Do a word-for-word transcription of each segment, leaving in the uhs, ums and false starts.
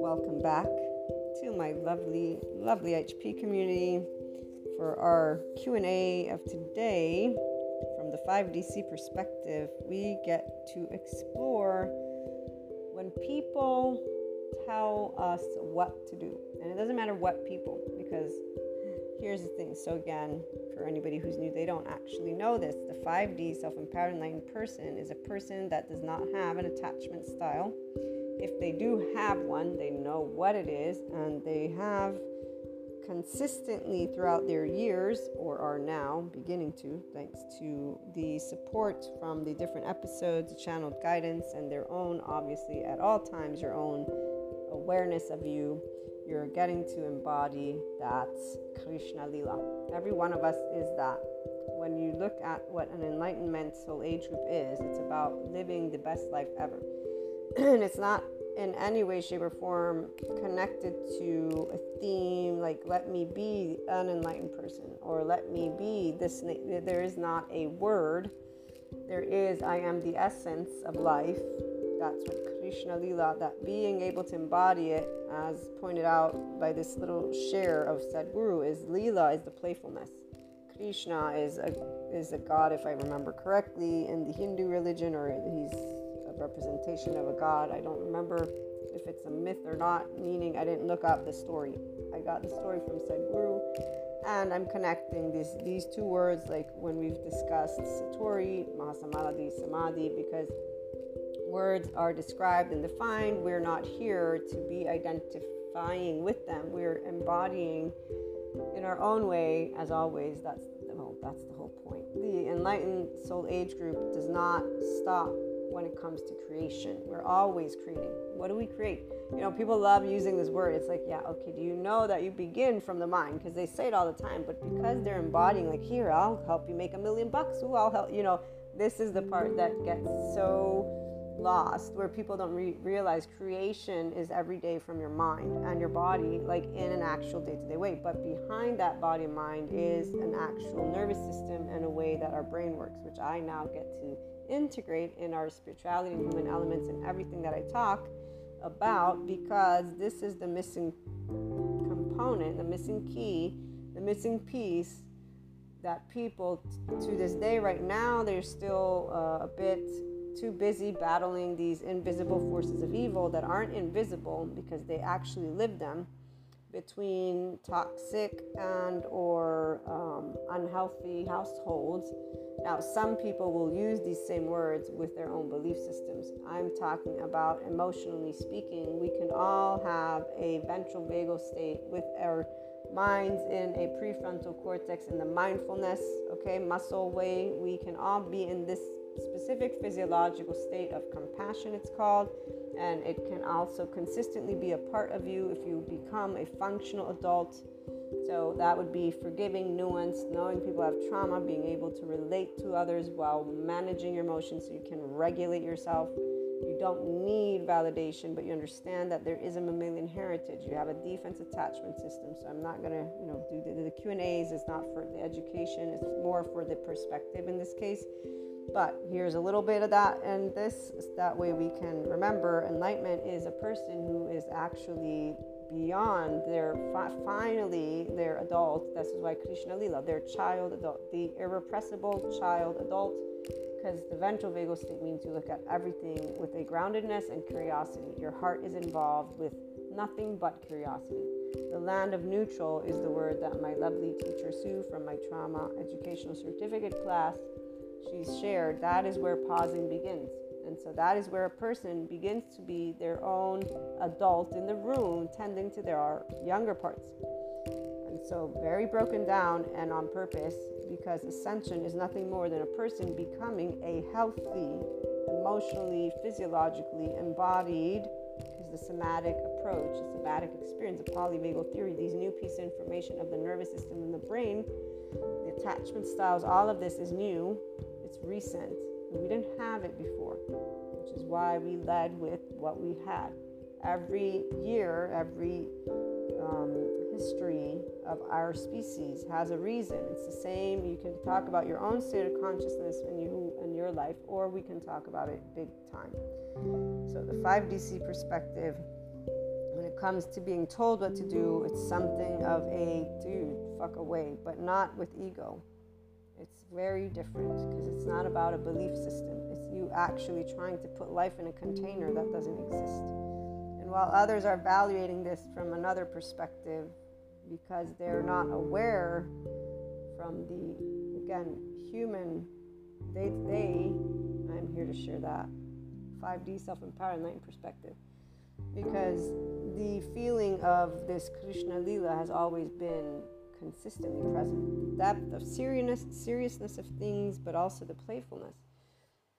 Welcome back to my lovely, lovely H P community for our Q and A of today. From the five D C perspective, we get to explore when people tell us what to do. And it doesn't matter what people, because here's the thing. So again, for anybody who's new, they don't actually know this. The five D self-empowered online person is a person that does not have an attachment style. If they do have one, they know what it is, and they have consistently throughout their years, or are now beginning to, thanks to the support from the different episodes, channeled guidance, and their own, obviously, at all times, your own awareness of you. You're getting to embody that Krishna Lila. Every one of us is that. When you look at what an enlightenment soul age group is, it's about living the best life ever. And it's not in any way, shape, or form connected to a theme like, let me be an enlightened person, or let me be this. There is not a word. There is, I am the essence of life. That's what Krishna Lila, that being able to embody it, as pointed out by this little share of Sadhguru, is Lila is the playfulness. Krishna is a is a god, if I remember correctly, in the Hindu religion, or he's a representation of a god. I don't remember if it's a myth or not, meaning I didn't look up the story. I got the story from Sadhguru, and I'm connecting these, these two words, like when we've discussed Satori, Mahasamadhi, Samadhi, because words are described and defined. We're not here to be identifying with them. We're embodying in our own way, as always. That's the whole, that's the whole point. The enlightened soul age group does not stop when it comes to creation. We're always creating. What do we create? You know, people love using this word. It's like, yeah, okay, do you know that you begin from the mind? Because they say it all the time, but because they're embodying, like, here, I'll help you make a million bucks. Ooh, I'll help. You know, this is the part that gets so lost, where people don't re- realize creation is every day from your mind and your body, like in an actual day-to-day way. But behind that body and mind is an actual nervous system and a way that our brain works, which I now get to integrate in our spirituality and human elements and everything that I talk about, because this is the missing component, the missing key, the missing piece that people t- to this day right now, they're still uh, a bit too busy battling these invisible forces of evil that aren't invisible because they actually live them, between toxic and or um, unhealthy households. Now, some people will use these same words with their own belief systems. I'm talking about, emotionally speaking, we can all have a ventral vagal state with our minds in a prefrontal cortex, in the mindfulness, okay, muscle way. We can all be in this specific physiological state of compassion, it's called, and it can also consistently be a part of you if you become a functional adult. So that would be forgiving, nuanced, knowing people have trauma, being able to relate to others while managing your emotions so you can regulate yourself. You don't need validation, but you understand that there is a mammalian heritage. You have a defense attachment system. So I'm not going to, you know, do the, the Q and A's. It's not for the education. It's more for the perspective in this case. But here's a little bit of that, and this, that way we can remember, enlightenment is a person who is actually beyond their, finally, their adult. This is why Krishna Lila, their child adult, the irrepressible child adult, because the ventral vagal state means you look at everything with a groundedness and curiosity. Your heart is involved with nothing but curiosity. The land of neutral is the word that my lovely teacher Sue from my trauma educational certificate class, she's shared. That is where pausing begins. And so that is where a person begins to be their own adult in the room, tending to their younger parts. And so very broken down and on purpose, because ascension is nothing more than a person becoming a healthy, emotionally, physiologically embodied, is the somatic approach, the somatic experience, the polyvagal theory, these new pieces of information of the nervous system and the brain, the attachment styles, all of this is new. It's recent. We didn't have it before, which is why we led with what we had. Every year, every um, history of our species has a reason. It's the same. You can talk about your own state of consciousness and you and your life, or we can talk about it big time. So the five D C perspective, when it comes to being told what to do, it's something of a dude, fuck away, but not with ego. It's very different because it's not about a belief system. It's you actually trying to put life in a container that doesn't exist. And while others are evaluating this from another perspective because they're not aware from the, again, human day-to-day, I'm here to share that five D self-empowerment perspective, because the feeling of this Krishna Leela has always been consistently present. The depth of seriousness, seriousness of things, but also the playfulness.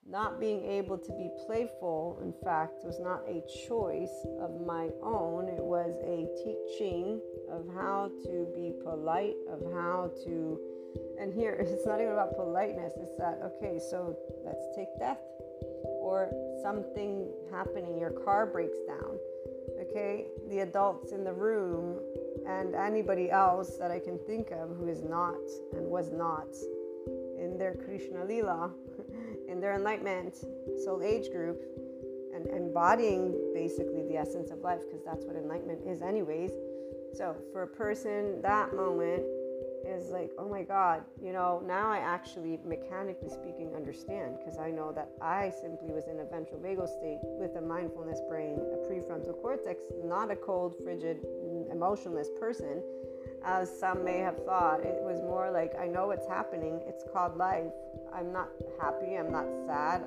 Not being able to be playful, in fact, was not a choice of my own. It was a teaching of how to be polite, of how to, and here it's not even about politeness, it's that, okay, so let's take death or something happening, your car breaks down, okay? The adults in the room and anybody else that I can think of who is not and was not in their Krishna Leela, in their enlightenment soul age group, and embodying basically the essence of life, because that's what enlightenment is anyways. So for a person, that moment is like, oh my God, you know, now I actually, mechanically speaking, understand, because I know that I simply was in a ventral vagal state with a mindfulness brain, a prefrontal cortex, not a cold, frigid, emotionless person, as some may have thought. It was more like, I know what's happening. It's called life. I'm not happy. I'm not sad.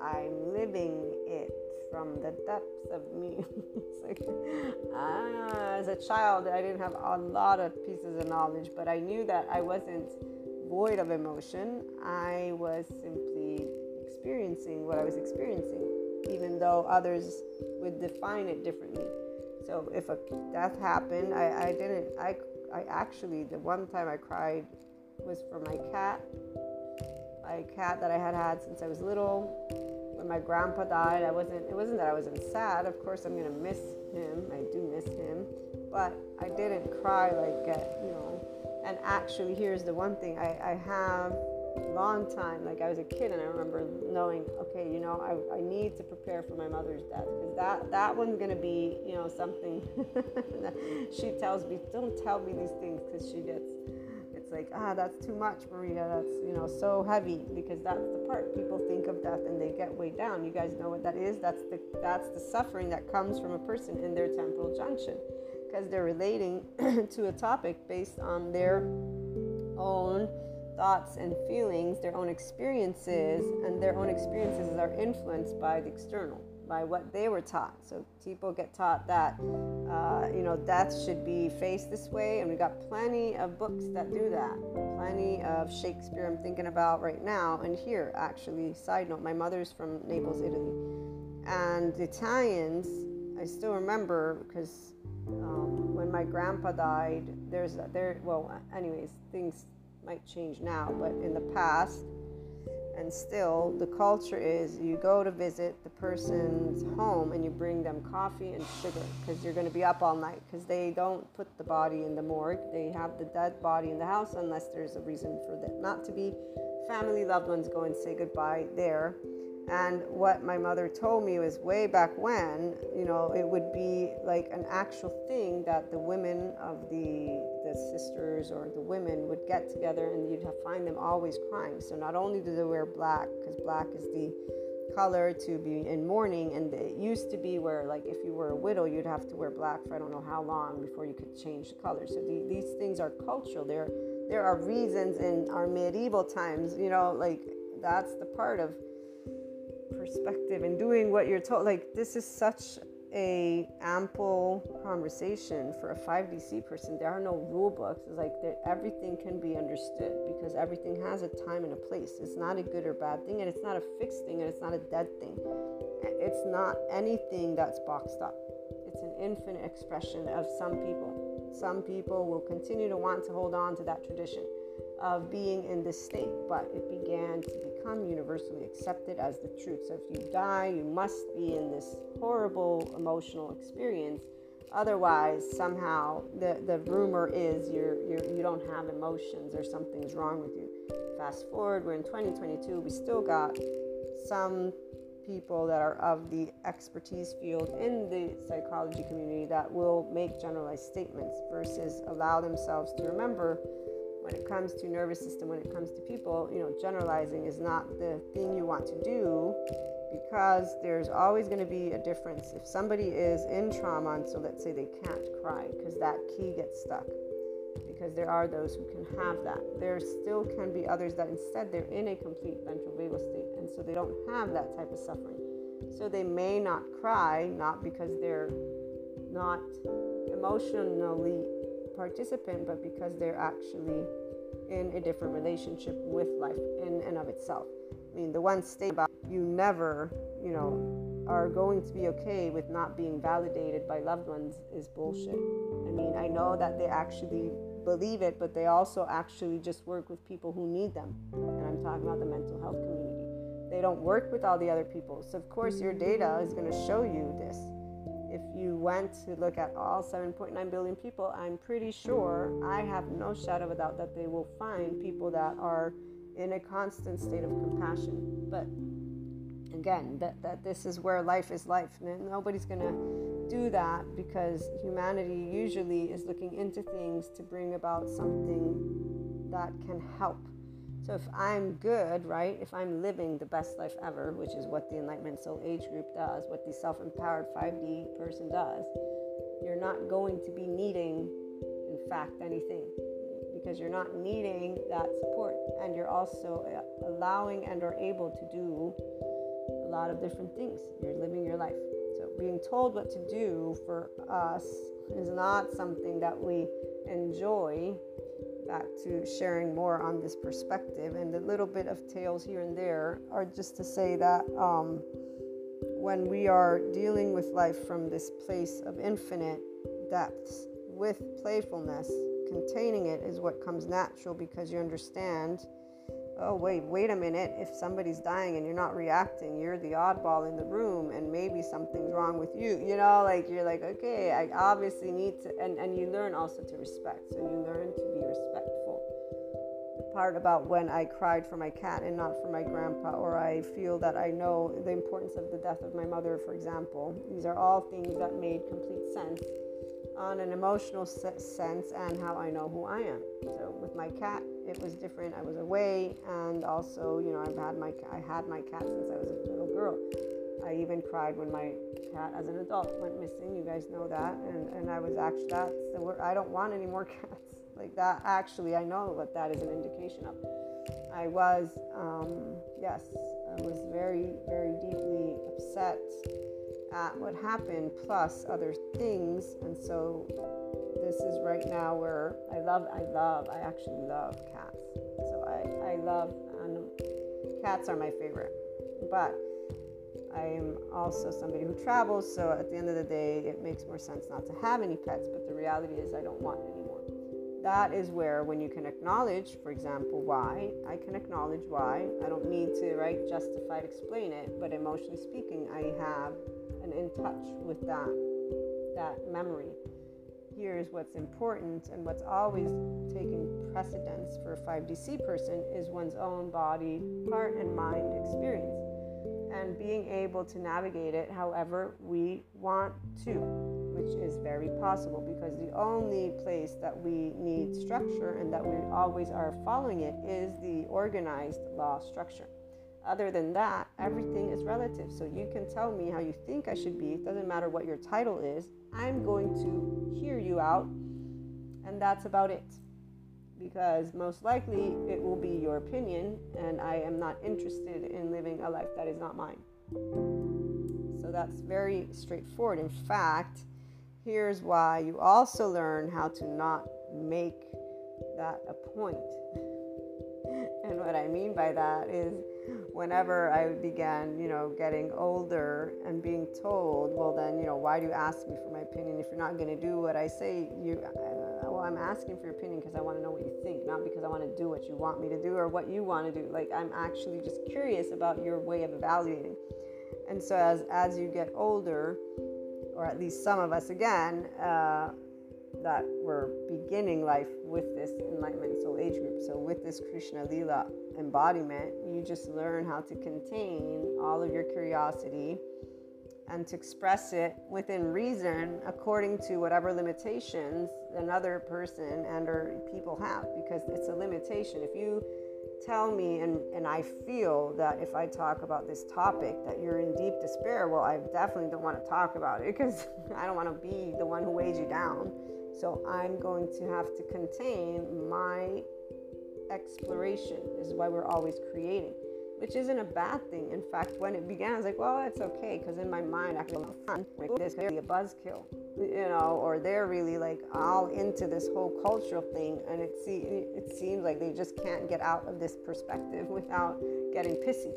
I'm living it from the depths of me. It's like, ah, as a child, I didn't have a lot of pieces of knowledge, but I knew that I wasn't void of emotion. I was simply experiencing what I was experiencing, even though others would define it differently. So if a death happened, I, I didn't, I, I actually, the one time I cried was for my cat, my cat that I had had since I was little. When my grandpa died, I wasn't, it wasn't that I wasn't sad. Of course, I'm going to miss him. I do miss him, but I didn't cry like, get, you know, and actually here's the one thing I, I have long time, like I was a kid and I remember knowing, okay, you know, I, I need to prepare for my mother's death, because that that one's gonna be, you know, something she tells me, don't tell me these things, because she gets, it's like, ah, that's too much, Maria, that's, you know, so heavy, because that's the part people think of death and they get weighed down. You guys know what that is. That's the that's the suffering that comes from a person in their temporal junction, because they're relating to a topic based on their own thoughts and feelings, their own experiences, and their own experiences are influenced by the external, by what they were taught. So people get taught that, uh, you know, death should be faced this way, and we got plenty of books that do that. Plenty of Shakespeare I'm thinking about right now, and here, actually, side note, my mother's from Naples, Italy, and the Italians, I still remember, because um, when my grandpa died, there's, a, there, well, anyways, things might change now, but in the past, and still, the culture is you go to visit the person's home and you bring them coffee and sugar, because you're going to be up all night, because they don't put the body in the morgue. They have the dead body in the house unless there's a reason for that not to be. Family, loved ones go and say goodbye there. And what my mother told me was, way back when, you know, it would be like an actual thing that the women of the the sisters or the women would get together, and you'd find them always crying. So not only do they wear black, because black is the color to be in mourning, and it used to be where, like, if you were a widow, you'd have to wear black for I don't know how long before you could change the color. So the, these things are cultural. There, there are reasons in our medieval times, you know, like that's the part of perspective and doing what you're told. Like, this is such a ample conversation for a five D C person. There are no rule books. It's like everything can be understood, because everything has a time and a place. It's not a good or bad thing, and it's not a fixed thing, and it's not a dead thing. It's not anything that's boxed up. It's an infinite expression of some people. Some people will continue to want to hold on to that tradition of being in this state, but it began to become universally accepted as the truth. So if you die, you must be in this horrible emotional experience Otherwise, somehow the, the rumor is you're, you're, you don't have emotions or something's wrong with you. Fast forward, we're in twenty twenty-two. We still got some people that are of the expertise field in the psychology community that will make generalized statements versus allow themselves to remember when it comes to nervous system, when it comes to people, you know, generalizing is not the thing you want to do, because there's always going to be a difference. If somebody is in trauma, and so let's say they can't cry because that key gets stuck, because there are those who can have that. There still can be others that instead they're in a complete ventral vagal state, and so they don't have that type of suffering. So they may not cry, not because they're not emotionally participant, but because they're actually in a different relationship with life in and of itself. I mean, the one state about you never, you know, are going to be okay with not being validated by loved ones is bullshit. I mean, I know that they actually believe it, but they also actually just work with people who need them. And I'm talking about the mental health community. They don't work with all the other people. So of course your data is going to show you this. If you went to look at all seven point nine billion people, I'm pretty sure, I have no shadow of a doubt that they will find people that are in a constant state of compassion. But again, that, that this is where life is life. Nobody's going to do that, because humanity usually is looking into things to bring about something that can help. So if I'm good, right, if I'm living the best life ever, which is what the Enlightenment Soul Age Group does, what the self-empowered five D person does, you're not going to be needing, in fact, anything, because you're not needing that support, and you're also allowing and are able to do a lot of different things. You're living your life. So being told what to do for us is not something that we enjoy. Back to sharing more on this perspective, and the little bit of tales here and there are just to say that um, when we are dealing with life from this place of infinite depths with playfulness, containing it is what comes natural, because you understand, oh wait, wait a minute, if somebody's dying and you're not reacting, you're the oddball in the room, and maybe something's wrong with you, you know, like you're like, okay, I obviously need to, and, and you learn also to respect, so you learn to be respectful. The part about when I cried for my cat and not for my grandpa, or I feel that I know the importance of the death of my mother, for example, these are all things that made complete sense on an emotional sense, and how I know who I am. So with my cat, it was different. I was away, and also, you know, I've had my I had my cat since I was a little girl. I even cried when my cat, as an adult, went missing. You guys know that, and and I was actually that's the word. I don't want any more cats like that. Actually, I know what that is an indication of. I was, um, yes, I was very, very deeply upset at what happened, plus other things. And so this is right now where I love, I love, I actually love cats. So I, I love, um, cats are my favorite, but I am also somebody who travels. So at the end of the day, it makes more sense not to have any pets, but the reality is I don't want any more. That is where, when you can acknowledge, for example, why, I can acknowledge why, I don't need to, right, justify, explain it, but emotionally speaking, I have and in touch with that that memory. Here's what's important, and what's always taking precedence for a five D C person is one's own body, heart, and mind experience, and being able to navigate it however we want to, which is very possible, because the only place that we need structure and that we always are following it is the organized law structure. Other than that, everything is relative. So you can tell me how you think I should be. It doesn't matter what your title is. I'm going to hear you out, and that's about it. Because most likely it will be your opinion, and I am not interested in living a life that is not mine. So that's very straightforward. In fact, here's why you also learn how to not make that a point. And what I mean by that is, whenever I began, you know, getting older and being told, well, then, you know, why do you ask me for my opinion if you're not going to do what I say? You, uh, well, I'm asking for your opinion because I want to know what you think, not because I want to do what you want me to do or what you want to do. Like, I'm actually just curious about your way of evaluating. And so as, as you get older, or at least some of us again, uh, that were beginning life with this enlightenment soul age group. So with this Krishna Lila embodiment, you just learn how to contain all of your curiosity and to express it within reason according to whatever limitations another person and or people have, because it's a limitation. If you tell me and, and I feel that if I talk about this topic that you're in deep despair, well, I definitely don't want to talk about it because I don't want to be the one who weighs you down. So I'm going to have to contain my exploration. This is why we're always creating, which isn't a bad thing. In fact, when it began, I was like, well, it's okay, because in my mind, I feel like this is really a buzzkill, you know, or they're really like all into this whole cultural thing, and it, see, it seems like they just can't get out of this perspective without getting pissy.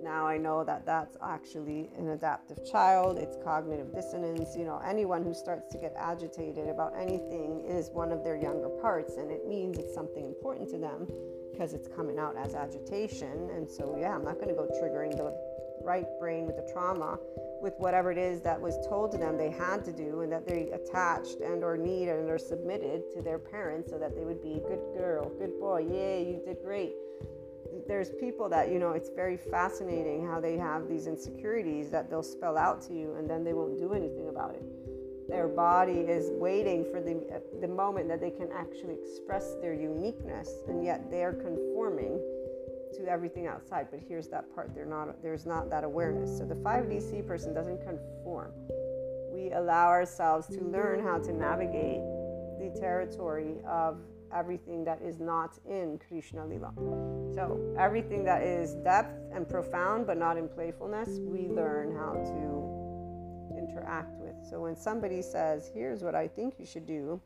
Now I know that that's actually an adaptive child. It's cognitive dissonance. You know, anyone who starts to get agitated about anything is one of their younger parts, and it means it's something important to them because it's coming out as agitation. And so, yeah, I'm not going to go triggering the right brain with the trauma, with whatever it is that was told to them they had to do and that they attached and or needed and or submitted to their parents so that they would be good girl, good boy, yay, you did great. There's people that, you know, it's very fascinating how they have these insecurities that they'll spell out to you, and then they won't do anything about it. Their body is waiting for the the moment that they can actually express their uniqueness, and yet they're conforming to everything outside. But here's that part, they're not, there's not that awareness. So the five D C person doesn't conform. We allow ourselves to learn how to navigate the territory of everything that is not in Krishna Lila. So everything that is depth and profound but not in playfulness, we learn how to interact with. So when somebody says, here's what I think you should do,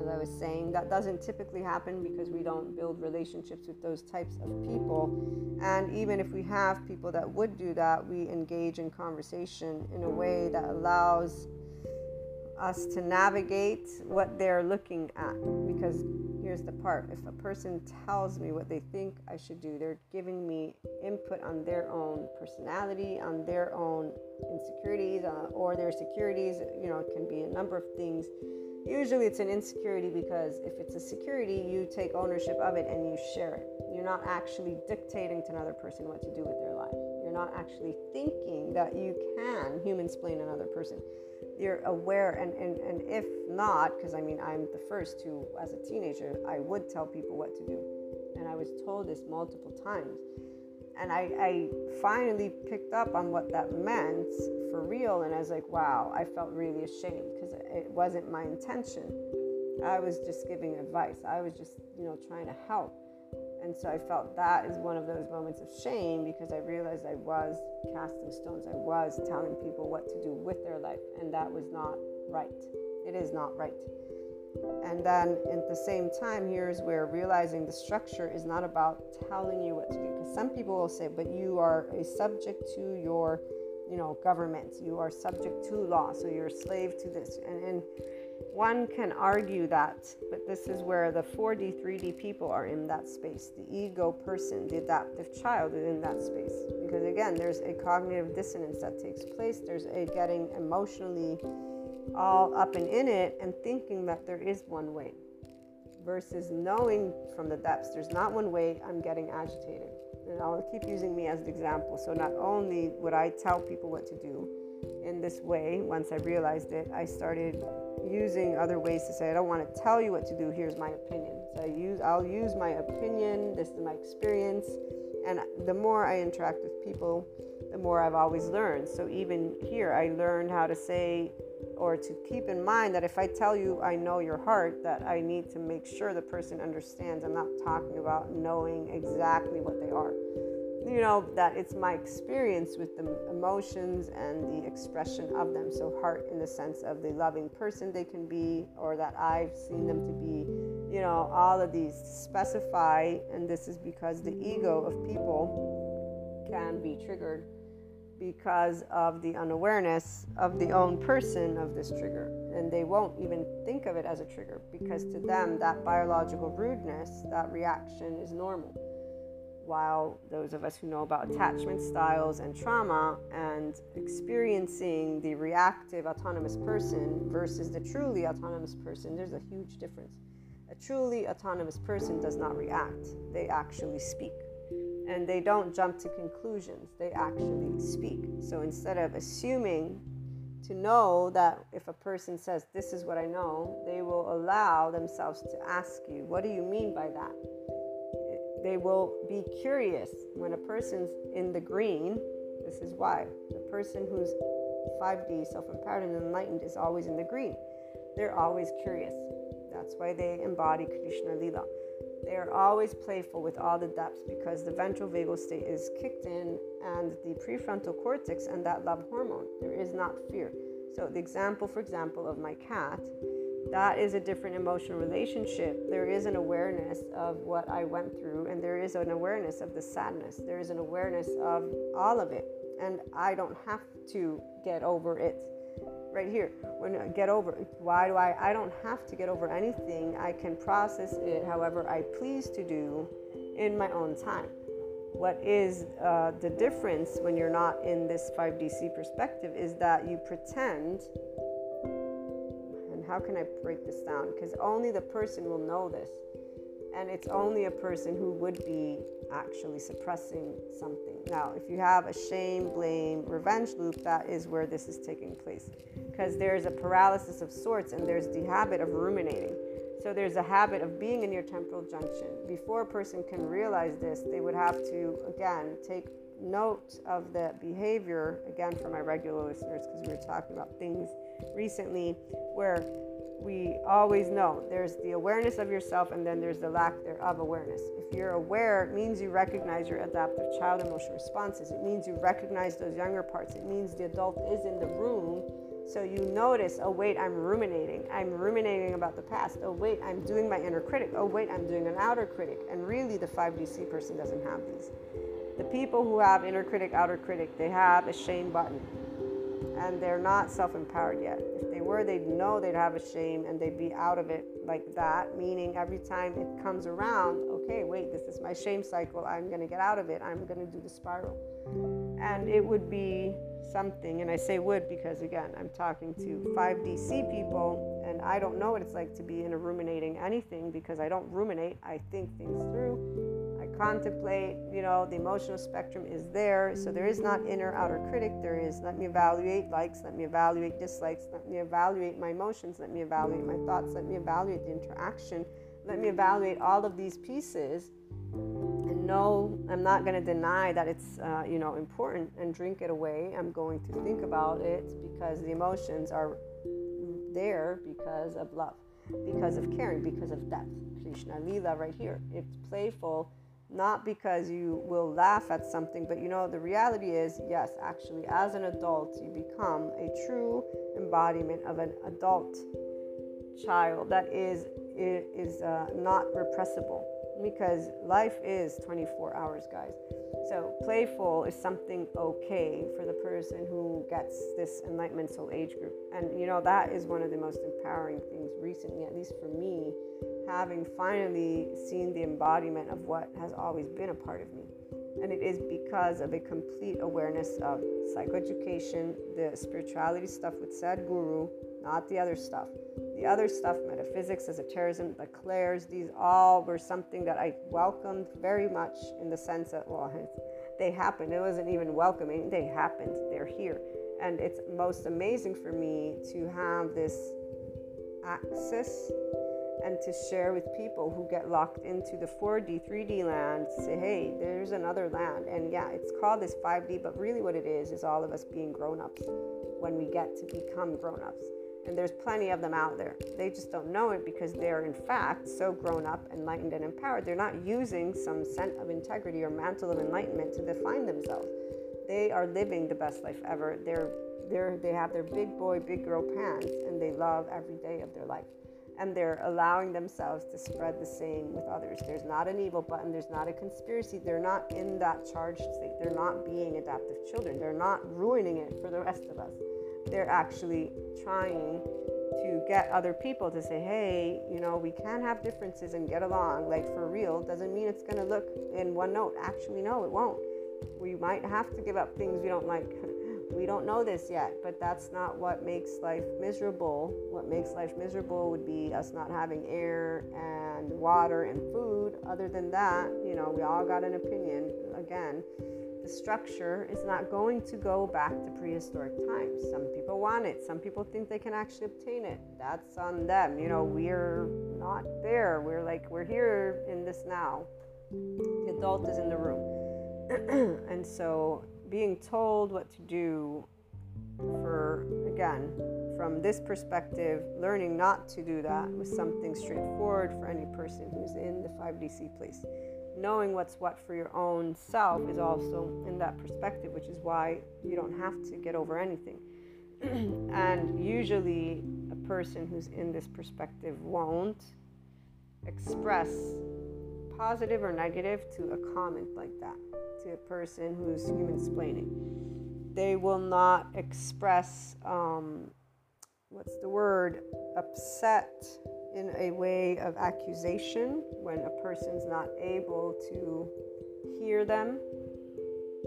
as I was saying, that doesn't typically happen because we don't build relationships with those types of people. And even if we have people that would do that, we engage in conversation in a way that allows us to navigate what they're looking at. Because here's the part, if a person tells me what they think I should do, they're giving me input on their own personality, on their own insecurities, uh, or their securities. You know, it can be a number of things. Usually it's an insecurity, because if it's a security, you take ownership of it and you share it. You're not actually dictating to another person what to do with their life. You're not actually thinking that you can humansplain another person. You're aware, and, and, and if not, because I mean, I'm the first to, as a teenager, I would tell people what to do. And I was told this multiple times. And I, I finally picked up on what that meant for real. And I was like, wow, I felt really ashamed because it wasn't my intention. I was just giving advice. I was just, you know, trying to help. And so I felt that is one of those moments of shame, because I realized I was casting stones. I was telling people what to do with their life, and that was not right. It is not right. And then at the same time, here's where realizing the structure is not about telling you what to do. Because some people will say, but you are a subject to your, you know, government. You are subject to law, so you're a slave to this. And, and one can argue that, but this is where the four D, three D people are in that space. The ego person, the adaptive child, is in that space. Because again, there's a cognitive dissonance that takes place. There's a getting emotionally all up and in it and thinking that there is one way, versus knowing from the depths there's not one way. I'm getting agitated. And I'll keep using me as the example. So not only would I tell people what to do in this way, once I realized it, I started using other ways to say, I don't want to tell you what to do, here's my opinion. So I use, I'll use my opinion, this is my experience. And the more I interact with people, the more I've always learned. So even here, I learned how to say, or to keep in mind that if I tell you I know your heart, that I need to make sure the person understands I'm not talking about knowing exactly what they are. You know, that it's my experience with the emotions and the expression of them. So heart in the sense of the loving person they can be, or that I've seen them to be, you know, all of these specify. And this is because the ego of people can be triggered because of the unawareness of the own person of this trigger. And they won't even think of it as a trigger, because to them that biological rudeness, that reaction is normal. while those of us who know about attachment styles and trauma and experiencing the reactive autonomous person versus the truly autonomous person, there's a huge difference. A truly autonomous person does not react. They actually speak. And they don't jump to conclusions. They actually speak. So instead of assuming to know that if a person says, this is what I know, they will allow themselves to ask you, what do you mean by that? They will be curious. When a person's in the green, this is why. The person who's five D, self-empowered and enlightened, is always in the green. They're always curious. That's why they embody Krishna Lila. They are always playful with all the depths because the ventral vagal state is kicked in and the prefrontal cortex and that love hormone. There is not fear. So the example, for example, of my cat, that is a different emotional relationship. There is an awareness of what I went through, and there is an awareness of the sadness. There is an awareness of all of it, and I don't have to get over it. Right here, when get over why do I I don't have to get over anything. I can process it however I please to do in my own time. What is uh, the difference when you're not in this five D C perspective is that you pretend, and how can I break this down, because only the person will know this, and it's only a person who would be actually suppressing something. Now, if you have a shame, blame, revenge loop, that is where this is taking place, because there's a paralysis of sorts, and there's the habit of ruminating. So there's a habit of being in your temporal junction. Before a person can realize this, they would have to, again, take note of the behavior, again, for my regular listeners, because we were talking about things recently where we always know there's the awareness of yourself, and then there's the lack thereof awareness. If you're aware, it means you recognize your adaptive child emotional responses. It means you recognize those younger parts. It means the adult is in the room. So you notice, oh wait, I'm ruminating. I'm ruminating about the past. Oh wait, I'm doing my inner critic. Oh wait, I'm doing an outer critic. And really the five D C person doesn't have these. The people who have inner critic, outer critic, they have a shame button. And they're not self-empowered yet. If they were, they'd know they'd have a shame and they'd be out of it like that, meaning every time it comes around, okay, wait, this is my shame cycle. I'm going to get out of it. I'm going to do the spiral. And it would be something, and I say would because, again, I'm talking to five D C people, and I don't know what it's like to be in a ruminating anything because I don't ruminate. I think things through. Contemplate, you know, the emotional spectrum is there. So there is not inner outer critic. There is, let me evaluate likes, let me evaluate dislikes, let me evaluate my emotions, let me evaluate my thoughts, let me evaluate the interaction, let me evaluate all of these pieces. And no, I'm not going to deny that it's, uh, you know, important and drink it away. I'm going to think about it because the emotions are there because of love, because of caring, because of depth. Krishna Lila right here. It's playful. Not because you will laugh at something, but you know, the reality is, yes, actually, as an adult, you become a true embodiment of an adult child that is is uh, not repressible, because life is twenty-four hours, guys. So playful is something okay for the person who gets this enlightenment soul age group. And you know, that is one of the most empowering things recently, at least for me, having finally seen the embodiment of what has always been a part of me. And it is because of a complete awareness of psychoeducation, the spirituality stuff with Sadhguru, not the other stuff. The other stuff, metaphysics, esotericism, the clairs, these all were something that I welcomed very much, in the sense that, well, they happened. It wasn't even welcoming. They happened. They're here. And it's most amazing for me to have this access and to share with people who get locked into the four D, three D land, to say, hey, there's another land. And yeah, it's called this five D, but really what it is is all of us being grown-ups when we get to become grown-ups. And there's plenty of them out there. They just don't know it because they're, in fact, so grown-up, enlightened, and empowered. They're not using some scent of integrity or mantle of enlightenment to define themselves. They are living the best life ever. They're, they're, they have their big boy, big girl pants, and they love every day of their life. And they're allowing themselves to spread the same with others. There's not an evil button. There's not a conspiracy. They're not in that charged state. They're not being adaptive children. They're not ruining it for the rest of us. They're actually trying to get other people to say, hey, you know, we can have differences and get along, like for real. Doesn't mean it's going to look in one note. Actually, no, it won't. We might have to give up things we don't like. We don't know this yet, but that's not what makes life miserable. What makes life miserable would be us not having air and water and food. Other than that, you know, we all got an opinion. Again, the structure is not going to go back to prehistoric times. Some people want it. Some people think they can actually obtain it. That's on them. You know, we're not there. We're like, we're here in this now. The adult is in the room. And so being told what to do for, again, from this perspective, learning not to do that was something straightforward for any person who's in the five D C place. Knowing what's what for your own self is also in that perspective, which is why you don't have to get over anything. And usually a person who's in this perspective won't express positive or negative to a comment like that, to a person who's human-splaining. They will not express, um, what's the word, upset in a way of accusation when a person's not able to hear them,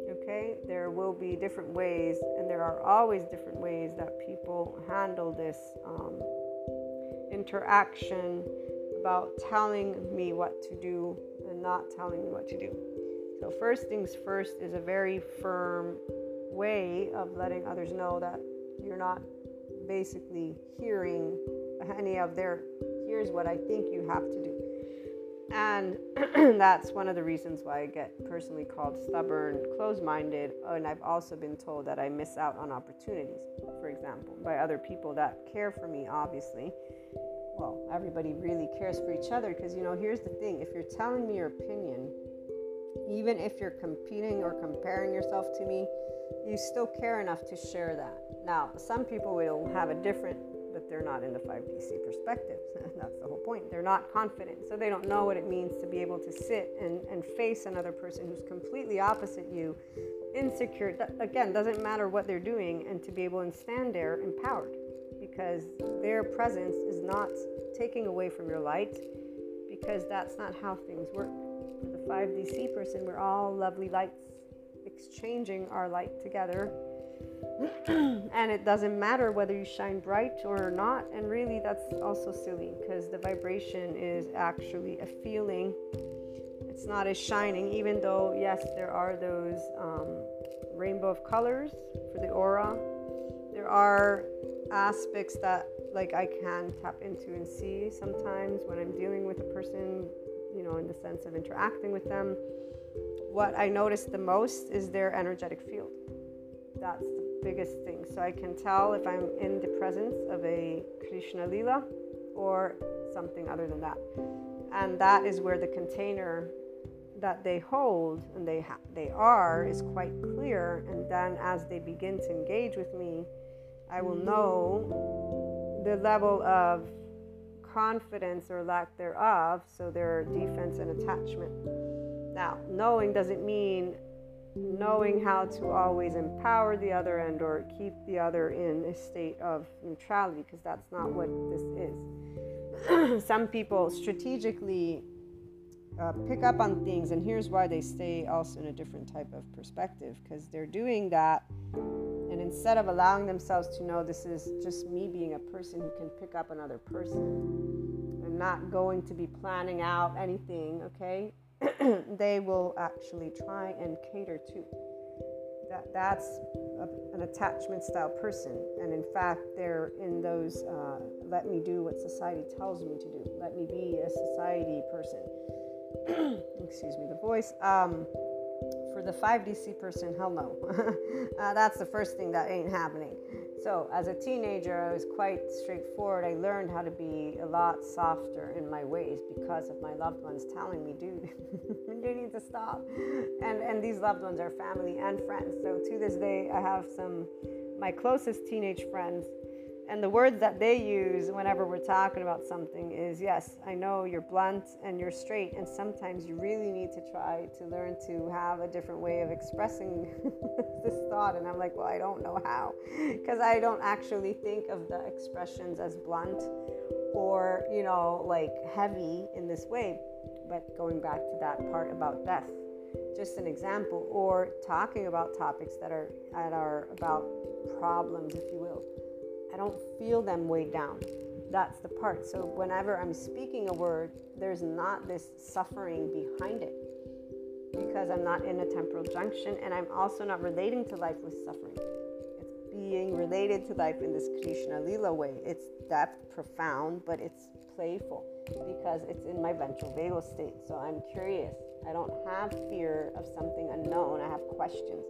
okay? There will be different ways, and there are always different ways that people handle this um, interaction about telling me what to do and not telling me what to do. So first things first is a very firm way of letting others know that you're not basically hearing any of their, here's what I think you have to do. And that's one of the reasons why I get personally called stubborn, closed-minded, and I've also been told that I miss out on opportunities, for example, by other people that care for me, obviously. Well, everybody really cares for each other because, you know, here's the thing. If you're telling me your opinion, even if you're competing or comparing yourself to me, you still care enough to share that. Now, some people will have a different, but they're not in the five D C perspective. That's the whole point. They're not confident, so they don't know what it means to be able to sit and, and face another person who's completely opposite you, insecure. That, again, doesn't matter what they're doing, and to be able to stand there empowered because their presence is not taking away from your light, because that's not how things work. For the five D C person, we're all lovely lights exchanging our light together. And it doesn't matter whether you shine bright or not. And really, that's also silly because the vibration is actually a feeling. It's not a shining, even though, yes, there are those um, rainbow of colors for the aura. There are aspects that, like, I can tap into and see sometimes when I'm dealing with a person, you know, in the sense of interacting with them. What I notice the most is their energetic field. That's the biggest thing. So I can tell if I'm in the presence of a Krishna Lila or something other than that. And that is where the container that they hold and they ha- they are is quite clear. And then as they begin to engage with me, I will know the level of confidence or lack thereof, so their defense and attachment. Now, knowing doesn't mean knowing how to always empower the other end or keep the other in a state of neutrality, because that's not what this is. Some people strategically uh, pick up on things, and here's why they stay also in a different type of perspective, because they're doing that. And instead of allowing themselves to know this is just me being a person who can pick up another person, I'm not going to be planning out anything, okay? They will actually try and cater to. That, that's a, an attachment style person. And in fact, they're in those, uh, let me do what society tells me to do. Let me be a society person. Excuse me, the voice. Um, For the five D C person, hell no. uh, that's the first thing that ain't happening. So as a teenager, I was quite straightforward. I learned how to be a lot softer in my ways because of my loved ones telling me, dude, you need to stop. And, and these loved ones are family and friends. So to this day, I have some, my closest teenage friends, And the words that they use whenever we're talking about something is, yes, I know you're blunt and you're straight, and sometimes you really need to try to learn to have a different way of expressing this thought. And I'm like, well, I don't know how, because I don't actually think of the expressions as blunt or, you know, like heavy in this way. But going back to that part about death, just an example, or talking about topics that are, that are about problems, if you will. I don't feel them weighed down. That's the part. So whenever I'm speaking a word, there's not this suffering behind it, because I'm not in a temporal junction, and I'm also not relating to life with suffering. It's being related to life in this Krishna Lila way. It's depth, profound, but it's playful because it's in my ventral vagal state. So I'm curious. I don't have fear of something unknown. I have questions.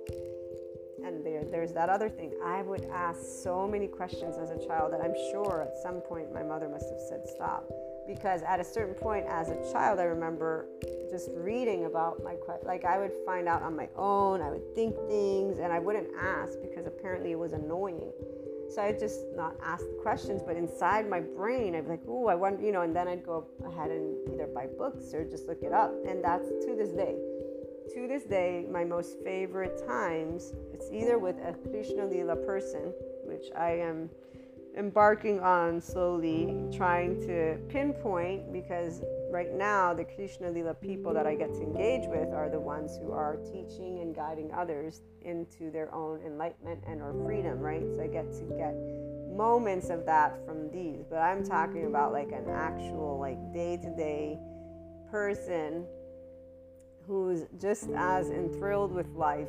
And there, there's that other thing. I would ask so many questions as a child that I'm sure at some point my mother must have said stop. Because at a certain point as a child, I remember just reading about my questions. Like, I would find out on my own. I would think things, and I wouldn't ask because apparently it was annoying. So I'd just not ask the questions. But inside my brain, I'd be like, ooh, I wonder, you know, and then I'd go ahead and either buy books or just look it up. And that's to this day. To this day, my most favorite times, it's either with a Krishna Lila person, which I am embarking on slowly, trying to pinpoint, because right now the Krishna Lila people that I get to engage with are the ones who are teaching and guiding others into their own enlightenment and or freedom, right? So I get to get moments of that from these, but I'm talking about like an actual like day-to-day person who's just as enthralled with life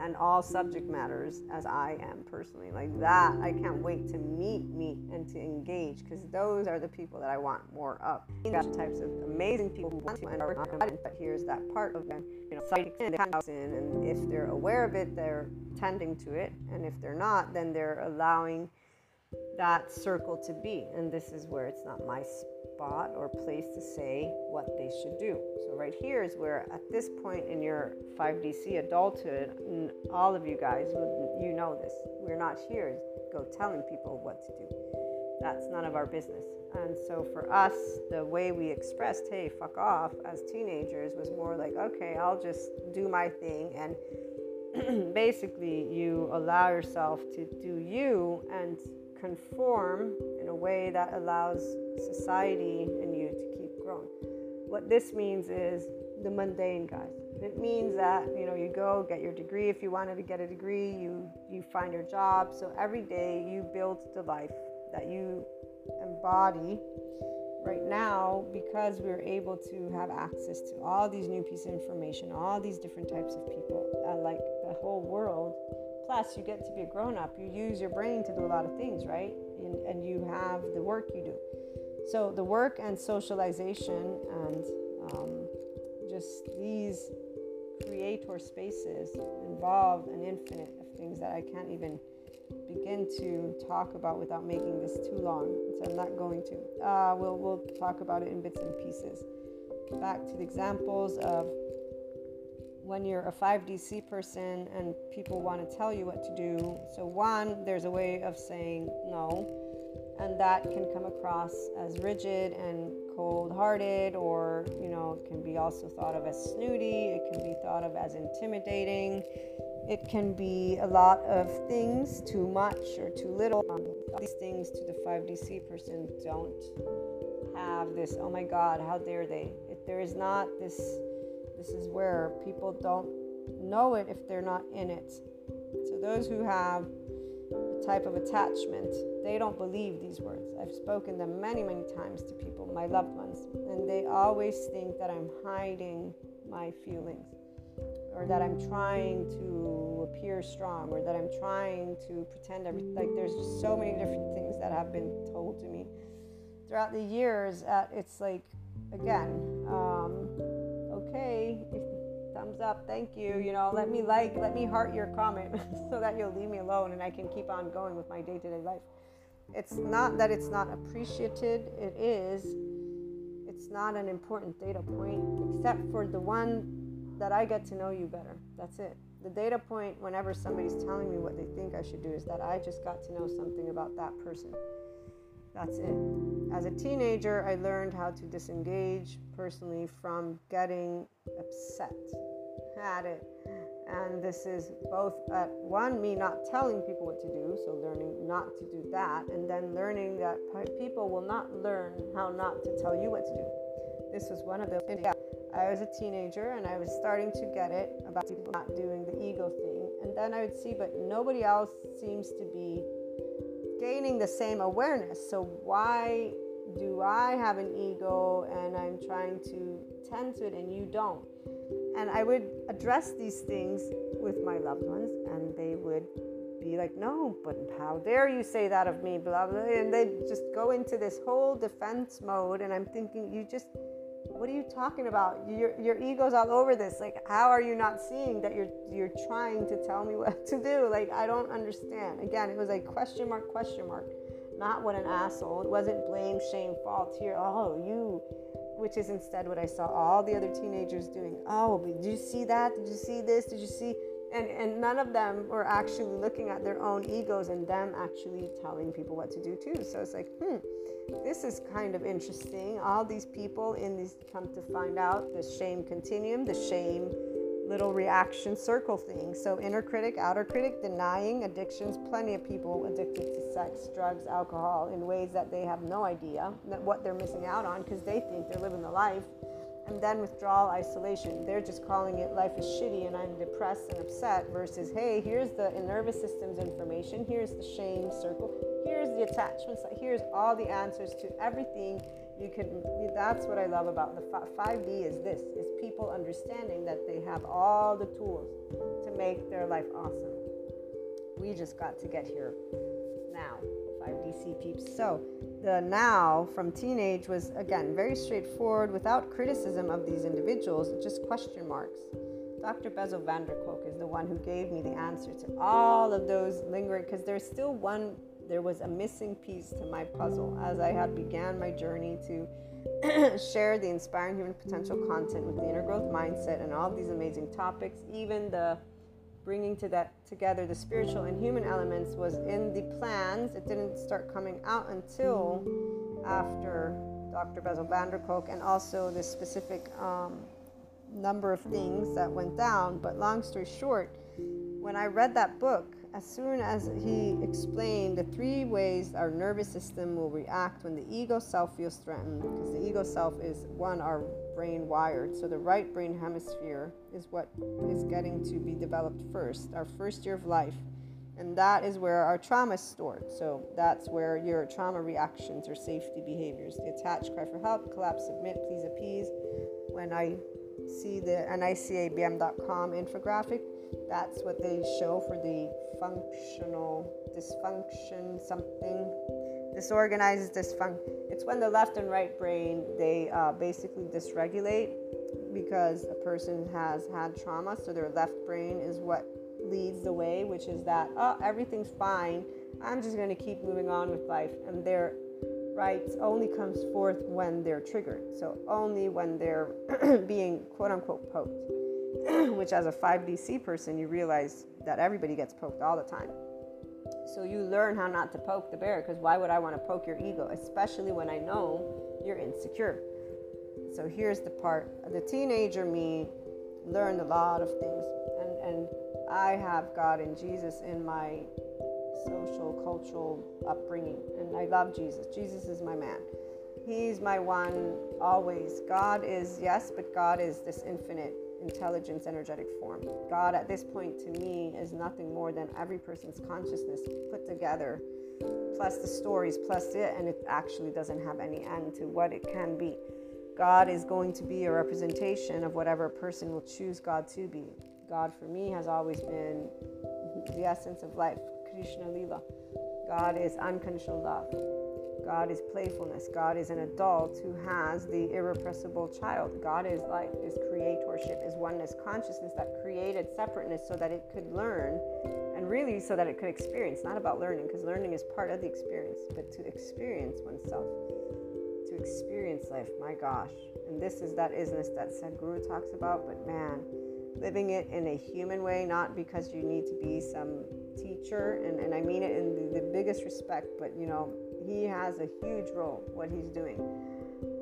and all subject matters as I am personally. Like that, I can't wait to meet, meet, and to engage, because those are the people that I want more of. These types of amazing people who want to and are not, but here's that part of them, you know, psychic in, and if they're aware of it, they're tending to it, and if they're not, then they're allowing that circle to be. And this is where it's not my spot or place to say what they should do. So right here is where at this point in your five D C adulthood, all of you guys, you know this, we're not here to go telling people what to do. That's none of our business. And so for us, the way we expressed, hey, fuck off, as teenagers was more like, okay, I'll just do my thing. And basically you allow yourself to do you and conform in a way that allows society and you to keep growing. What this means is the mundane, guys. It means that, you know, you go get your degree. If you wanted to get a degree, you you find your job. So every day you build the life that you embody. Right now, because we're able to have access to all these new pieces of information, all these different types of people, uh, like the whole world, plus you get to be a grown-up, you use your brain to do a lot of things, right? And, and you have the work you do. So the work and socialization and um, just these creator spaces involve an infinite of things that I can't even begin to talk about without making this too long, so I'm not going to. Uh, we'll we'll talk about it in bits and pieces. Back to the examples of when you're a five D C person and people want to tell you what to do. So one, there's a way of saying no, and that can come across as rigid and cold-hearted, or, you know, it can be also thought of as snooty. It can be thought of as intimidating. It can be a lot of things, too much or too little. Um, these things to the five D C person don't have this, oh my God, how dare they? If there is not this, this is where people don't know it if they're not in it. So those who have a type of attachment, they don't believe these words. I've spoken them many, many times to people, my loved ones, and they always think that I'm hiding my feelings, or that I'm trying to appear strong, or that I'm trying to pretend everything. Like, there's just so many different things that have been told to me throughout the years. At, it's like, again, um, okay, thumbs up, thank you, you know, let me like, let me heart your comment so that you'll leave me alone and I can keep on going with my day-to-day life. It's not that it's not appreciated, it is. It's not an important data point, except for the one that I get to know you better. That's it. the data point whenever somebody's telling me what they think I should do is that I just got to know something about that person. That's it. As a teenager, I learned how to disengage personally from getting upset at it. And this is both at one, me not telling people what to do, so learning not to do that, and then learning that people will not learn how not to tell you what to do. This was one of the things. I was a teenager and I was starting to get it about people not doing the ego thing. And then I would see, but nobody else seems to be gaining the same awareness. So why do I have an ego and I'm trying to tend to it and you don't? And I would address these things with my loved ones and they would be like, no, but how dare you say that of me, blah, blah. And they just go into this whole defense mode. And I'm thinking, you just, what are you talking about? Your, your ego's all over this. Like, how are you not seeing that you're, you're trying to tell me what to do? Like, I don't understand. Again, it was like question mark, question mark, not what an asshole. It wasn't blame, shame, fault here. Oh, you, which is instead what I saw all the other teenagers doing. Oh, but did you see that? Did you see this? Did you see? And, and none of them were actually looking at their own egos and them actually telling people what to do too. So it's like, hmm, this is kind of interesting. All these people in these, come to find out, the shame continuum, the shame little reaction circle thing. So inner critic, outer critic, denying, addictions, plenty of people addicted to sex, drugs, alcohol in ways that they have no idea that what they're missing out on because they think they're living the life. And then withdrawal, isolation. They're just calling it life is shitty and I'm depressed and upset versus, hey, here's the nervous system's information. Here's the shame circle. Here's the attachments. Here's all the answers to everything you could. That's what I love about the five D is this, is people understanding that they have all the tools to make their life awesome. We just got to get here now. five D C peeps. So the now from teenage was again very straightforward without criticism of these individuals, just question marks. Doctor Bezel van der Kolk is the one who gave me the answer to all of those lingering, because there's still one, there was a missing piece to my puzzle as I had began my journey to share the Inspiring Human Potential content with the inner growth mindset and all these amazing topics, even the bringing to that together the spiritual and human elements was in the plans. It didn't start coming out until after Doctor Bezel van der Kolk and also the specific um, number of things that went down. But long story short, when I read that book, as soon as he explained the three ways our nervous system will react when the ego self feels threatened, because the ego self is, one, our brain wired, so the right brain hemisphere is what is getting to be developed first, our first year of life, and that is where our trauma is stored. So that's where your trauma reactions or safety behaviors, the attach, cry for help, collapse, submit, please, appease. When I see the N I C A B M dot com infographic, that's what they show for the functional dysfunction, something disorganized dysfunction. It's when the left and right brain, they uh, basically dysregulate because a person has had trauma. So their left brain is what leads the way, which is that, oh, everything's fine. I'm just going to keep moving on with life. And their right only comes forth when they're triggered. So only when they're being quote unquote poked. Which as a five D C person, you realize that everybody gets poked all the time. So you learn how not to poke the bear, because why would I want to poke your ego, especially when I know you're insecure? So here's the part. The teenager me learned a lot of things. And, and I have God and Jesus in my social, cultural upbringing. And I love Jesus. Jesus is my man. He's my one always. God is, yes, but God is this infinite intelligence, energetic form. God at this point to me is nothing more than every person's consciousness put together, plus the stories, plus it, and it actually doesn't have any end to what it can be. God is going to be a representation of whatever person will choose God to be. God for me has always been the essence of life, Krishna Lila. God is unconditional love. God is playfulness. God is an adult who has the irrepressible child. God is life, is creatorship, is oneness, consciousness that created separateness so that it could learn, and really so that it could experience. Not about learning, because learning is part of the experience, but to experience oneself, to experience life. My gosh. And this is that isness that Sadhguru talks about, but man, living it in a human way, not because you need to be some teacher, and, and I mean it in the, the biggest respect, but you know, he has a huge role, what he's doing.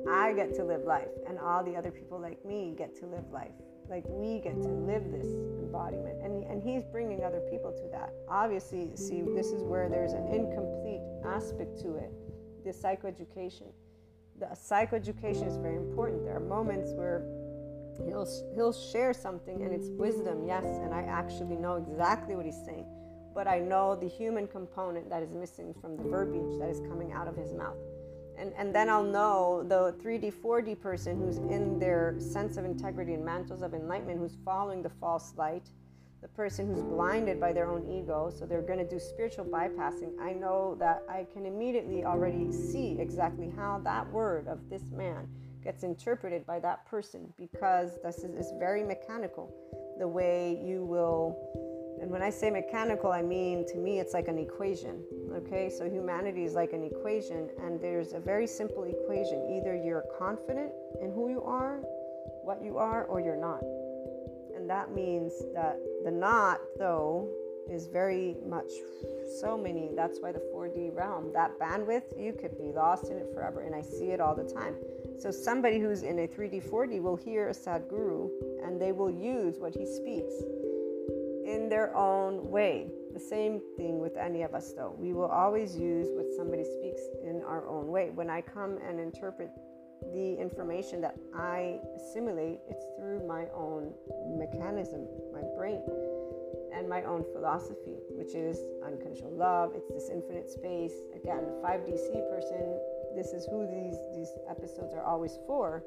I get to live life, and all the other people like me get to live life. Like, we get to live this embodiment, and and he's bringing other people to that. Obviously, see, this is where there's an incomplete aspect to it, the psychoeducation. The psychoeducation is very important. There are moments where he'll he'll share something, and it's wisdom, yes, and I actually know exactly what he's saying, but I know the human component that is missing from the verbiage that is coming out of his mouth. And and then I'll know the three D, four D person who's in their sense of integrity and mantles of enlightenment, who's following the false light, the person who's blinded by their own ego, so they're going to do spiritual bypassing. I know that I can immediately already see exactly how that word of this man gets interpreted by that person, because this is it's very mechanical. The way you will... And when I say mechanical, I mean, to me, it's like an equation, okay? So humanity is like an equation, and there's a very simple equation. Either you're confident in who you are, what you are, or you're not. And that means that the not, though, is very much so many. That's why the four D realm, that bandwidth, you could be lost in it forever, and I see it all the time. So somebody who's in a three D, four D will hear a Sadhguru, and they will use what he speaks in their own way. The same thing with any of us, though. We will always use what somebody speaks in our own way. When I come and interpret the information that I assimilate, it's through my own mechanism, my brain, and my own philosophy, which is unconditional love. It's this infinite space. Again, the five D C person, this is who these, these episodes are always for.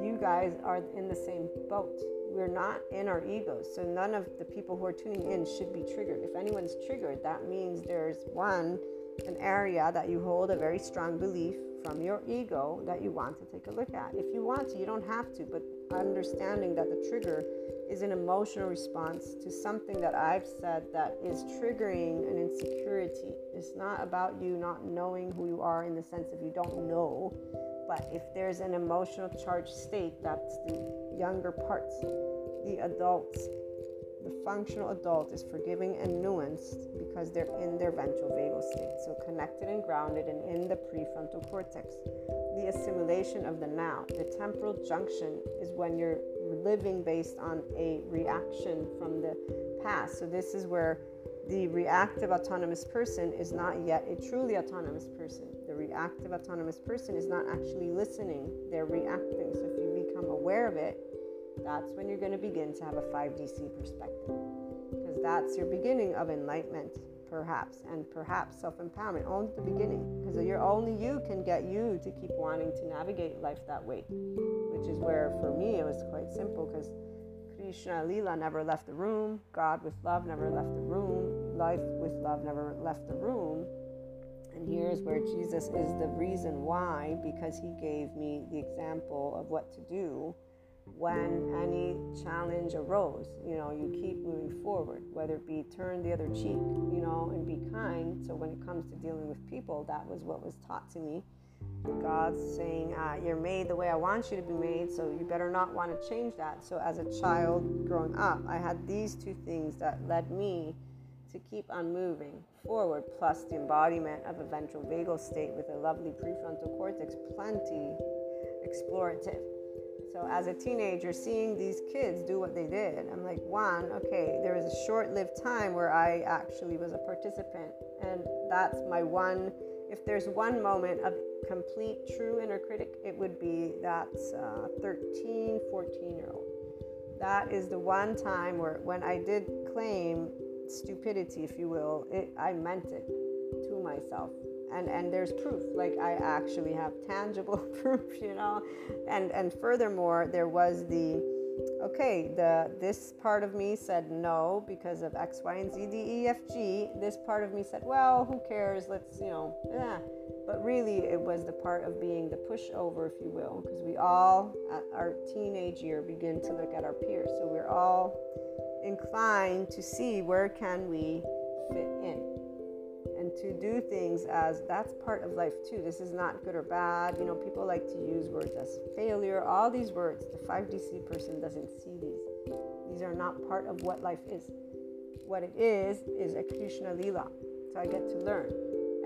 You guys are in the same boat. We're not in our egos, so none of the people who are tuning in should be triggered. If anyone's triggered, that means there's one, an area that you hold a very strong belief from your ego that you want to take a look at. If you want to, you don't have to, but understanding that the trigger is an emotional response to something that I've said that is triggering an insecurity. It's not about you not knowing who you are in the sense of you don't know. But if there's an emotional charged state, that's the younger parts. The adults, the functional adult is forgiving and nuanced because they're in their ventral vagal state. So connected and grounded and in the prefrontal cortex. The assimilation of the now. The temporal junction is when you're living based on a reaction from the past. So this is where the reactive autonomous person is not yet a truly autonomous person. The reactive autonomous person is not actually listening. They're reacting. So if you become aware of it, that's when you're going to begin to have a five D C perspective. Because that's your beginning of enlightenment, perhaps, and perhaps self-empowerment, only at the beginning. Because you're only you can get you to keep wanting to navigate life that way. Which is where, for me, it was quite simple because Krishna Lila never left the room. God with love never left the room. Life with love never left the room. And here's where Jesus is the reason why, because he gave me the example of what to do when any challenge arose. You know, you keep moving forward, whether it be turn the other cheek, you know, and be kind. So when it comes to dealing with people, that was what was taught to me. God's saying, uh, you're made the way I want you to be made, so you better not want to change that. So as a child growing up, I had these two things that led me to keep on moving forward, plus the embodiment of a ventral vagal state with a lovely prefrontal cortex, plenty explorative. So as a teenager, seeing these kids do what they did, I'm like, one, okay, there was a short-lived time where I actually was a participant, and that's my one... If there's one moment of complete true inner critic, it would be that uh, thirteen, fourteen year old. That is the one time where when I did claim stupidity, if you will, it, I meant it to myself. And and there's proof, like I actually have tangible proof, you know. And and furthermore, there was the, okay, the this part of me said no because of X, Y, and Z, D, E, F, G. This part of me said, well, who cares? Let's, you know, yeah. But really, it was the part of being the pushover, if you will, because we all, at our teenage year, begin to look at our peers. So we're all inclined to see where can we fit in and to do things as that's part of life too. This is not good or bad. You know, people like to use words as failure, all these words. The five D C person doesn't see these. These are not part of what life is. What it is, is Krishna Leela. So I get to learn.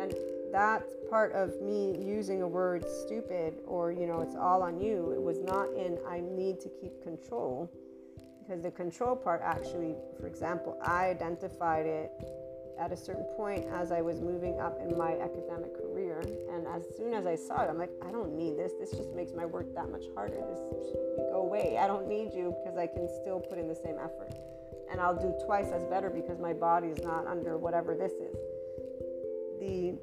And that's part of me using a word stupid or, you know, it's all on you. It was not in I need to keep control, because the control part actually, for example, I identified it at a certain point as I was moving up in my academic career. And as soon as I saw it, I'm like, I don't need this. This just makes my work that much harder. This, go away. I don't need you because I can still put in the same effort. And I'll do twice as better because my body is not under whatever this is. The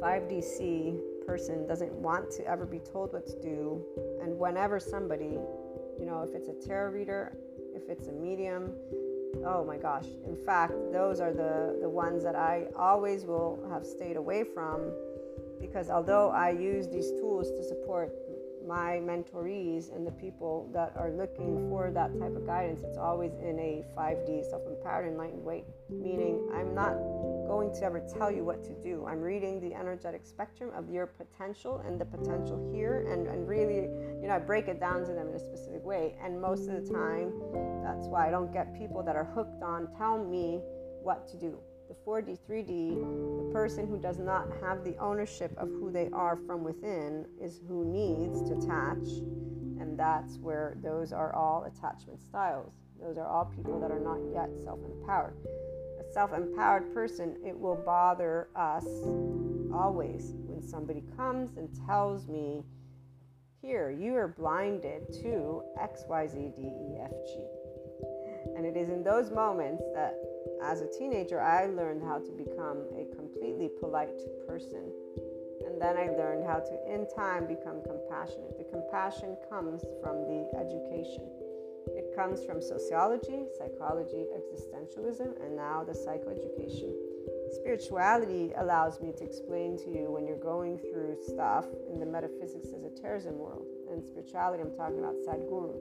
five D C person doesn't want to ever be told what to do. And whenever somebody, you know, if it's a tarot reader, if it's a medium, oh my gosh. In fact, those are the, the ones that I always will have stayed away from, because although I use these tools to support my mentorees and the people that are looking for that type of guidance, it's always in a five D self-empowered enlightened way, meaning I'm not going to ever tell you what to do. I'm reading the energetic spectrum of your potential and the potential here, and, and really, you know, I break it down to them in a specific way. And most of the time, that's why I don't get people that are hooked on, tell me what to do. The four D, three D, the person who does not have the ownership of who they are from within is who needs to attach. And that's where those are all attachment styles. Those are all people that are not yet self-empowered. A self-empowered person, it will bother us always when somebody comes and tells me, here, you are blinded to X, Y, Z, D, E, F, G. And it is in those moments that, as a teenager, I learned how to become a completely polite person. And then I learned how to, in time, become compassionate. The compassion comes from the education. It comes from sociology, psychology, existentialism, and now the psychoeducation. Spirituality allows me to explain to you when you're going through stuff in the metaphysics as a terrorism world. And spirituality, I'm talking about Sadhguru.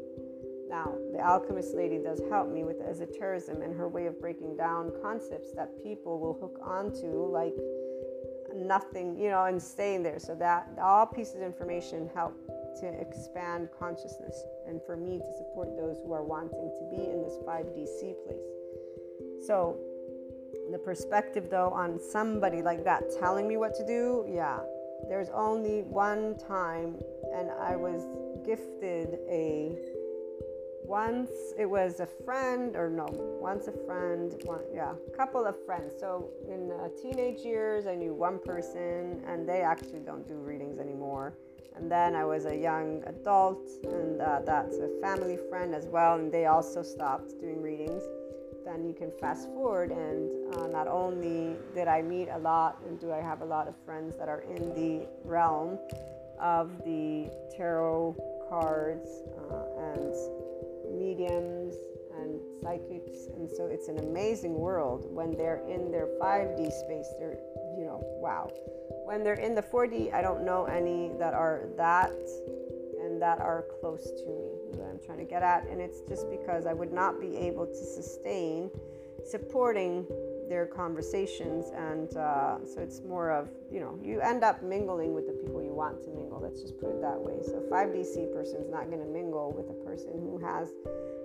Now, the alchemist lady does help me with esotericism and her way of breaking down concepts that people will hook onto like nothing, you know, and staying there. So that all pieces of information help to expand consciousness and for me to support those who are wanting to be in this five D C place. So the perspective, though, on somebody like that telling me what to do, yeah, there's only one time, and I was gifted a... Once it was a friend, or no, once a friend, one, yeah, a couple of friends. So in uh, teenage years, I knew one person, and they actually don't do readings anymore. And then I was a young adult, and uh, that's a family friend as well, and they also stopped doing readings. Then you can fast forward, and uh, not only did I meet a lot, and do I have a lot of friends that are in the realm of the tarot cards uh, and mediums and psychics. And so it's an amazing world when they're in their five D space. They're, you know, wow. When they're in the four D, I don't know any that are that and that are close to me, is what I'm trying to get at. And it's just because I would not be able to sustain supporting their conversations. And uh, so it's more of, you know, you end up mingling with the people you want to mingle. Let's just put it that way. So five D C person is not going to mingle with a person who has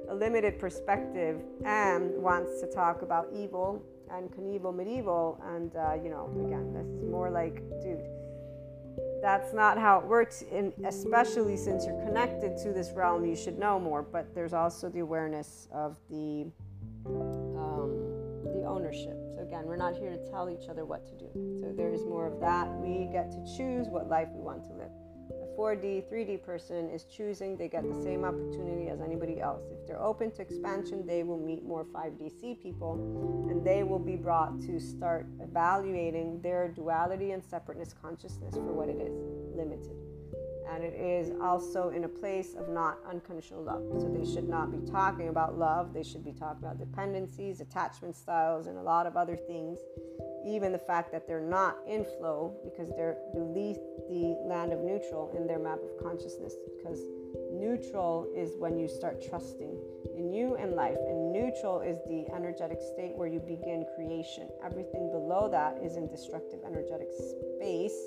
a limited perspective and wants to talk about evil and Knievel medieval. And, uh, you know, again, this is more like, dude, that's not how it works. And especially since you're connected to this realm, you should know more. But there's also the awareness of the... Um, the ownership. So again, we're not here to tell each other what to do. So there is more of that. We get to choose what life we want to live. A four D, three D person is choosing. They get the same opportunity as anybody else. If they're open to expansion, they will meet more five D C people, and they will be brought to start evaluating their duality and separateness consciousness for what it is, limited. And it is also in a place of not unconditional love. So they should not be talking about love. They should be talking about dependencies, attachment styles, and a lot of other things. Even the fact that they're not in flow because they're beneath the land of neutral in their map of consciousness. Because neutral is when you start trusting in you and life. And neutral is the energetic state where you begin creation. Everything below that is in destructive energetic space.